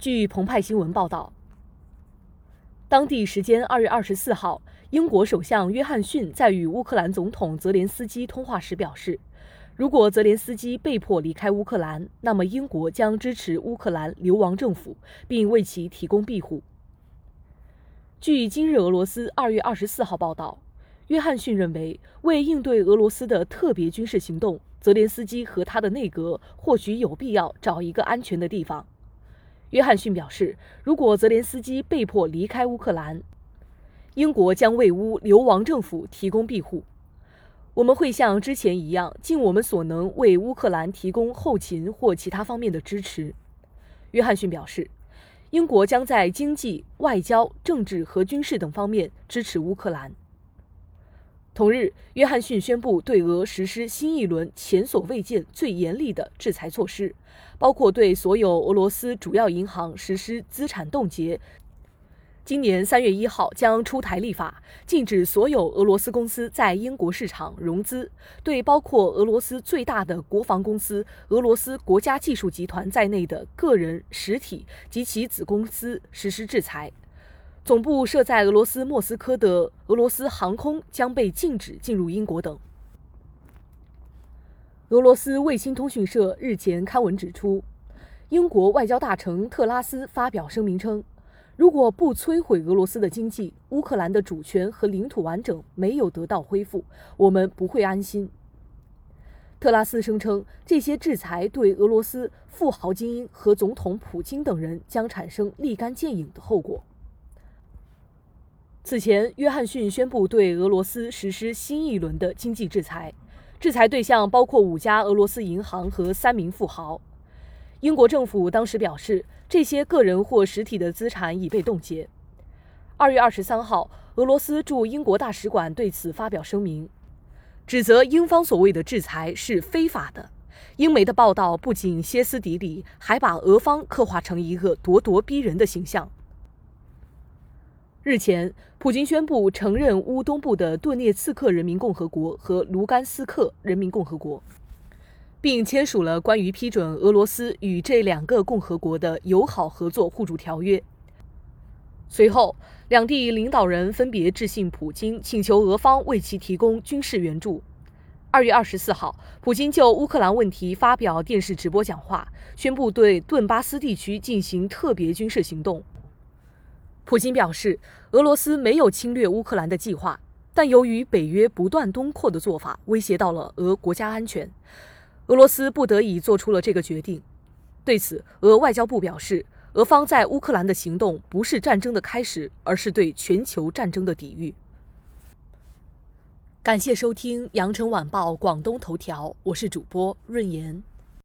据澎湃新闻报道，当地时间2月24号，英国首相约翰逊在与乌克兰总统泽连斯基通话时表示，如果泽连斯基被迫离开乌克兰，那么英国将支持乌克兰流亡政府，并为其提供庇护。据今日俄罗斯2月24号报道，约翰逊认为，为应对俄罗斯的特别军事行动，泽连斯基和他的内阁或许有必要找一个安全的地方。约翰逊表示，如果泽连斯基被迫离开乌克兰，英国将为乌流亡政府提供庇护。我们会像之前一样，尽我们所能为乌克兰提供后勤或其他方面的支持。约翰逊表示，英国将在经济、外交、政治和军事等方面支持乌克兰。同日，约翰逊宣布对俄实施新一轮前所未见最严厉的制裁措施，包括对所有俄罗斯主要银行实施资产冻结。今年3月1号将出台立法，禁止所有俄罗斯公司在英国市场融资，对包括俄罗斯最大的国防公司俄罗斯国家技术集团在内的个人、实体及其子公司实施制裁。总部设在俄罗斯莫斯科的俄罗斯航空将被禁止进入英国等。俄罗斯卫星通讯社日前刊文指出，英国外交大臣特拉斯发表声明称，如果不摧毁俄罗斯的经济，乌克兰的主权和领土完整没有得到恢复，我们不会安心。特拉斯声称，这些制裁对俄罗斯富豪精英和总统普京等人将产生立竿见影的后果。此前，约翰逊宣布对俄罗斯实施新一轮的经济制裁，制裁对象包括5家俄罗斯银行和3名富豪。英国政府当时表示，这些个人或实体的资产已被冻结。2月23号，俄罗斯驻英国大使馆对此发表声明，指责英方所谓的制裁是非法的。英媒的报道不仅歇斯底里，还把俄方刻画成一个咄咄逼人的形象。日前，普京宣布承认乌东部的顿涅茨克人民共和国和卢甘斯克人民共和国，并签署了关于批准俄罗斯与这2个共和国的友好合作互助条约。随后，两地领导人分别致信普京，请求俄方为其提供军事援助。2月24号，普京就乌克兰问题发表电视直播讲话，宣布对顿巴斯地区进行特别军事行动。普京表示，俄罗斯没有侵略乌克兰的计划，但由于北约不断东扩的做法威胁到了俄国家安全，俄罗斯不得已做出了这个决定。对此，俄外交部表示，俄方在乌克兰的行动不是战争的开始，而是对全球战争的抵御。感谢收听羊城晚报广东头条，我是主播润言。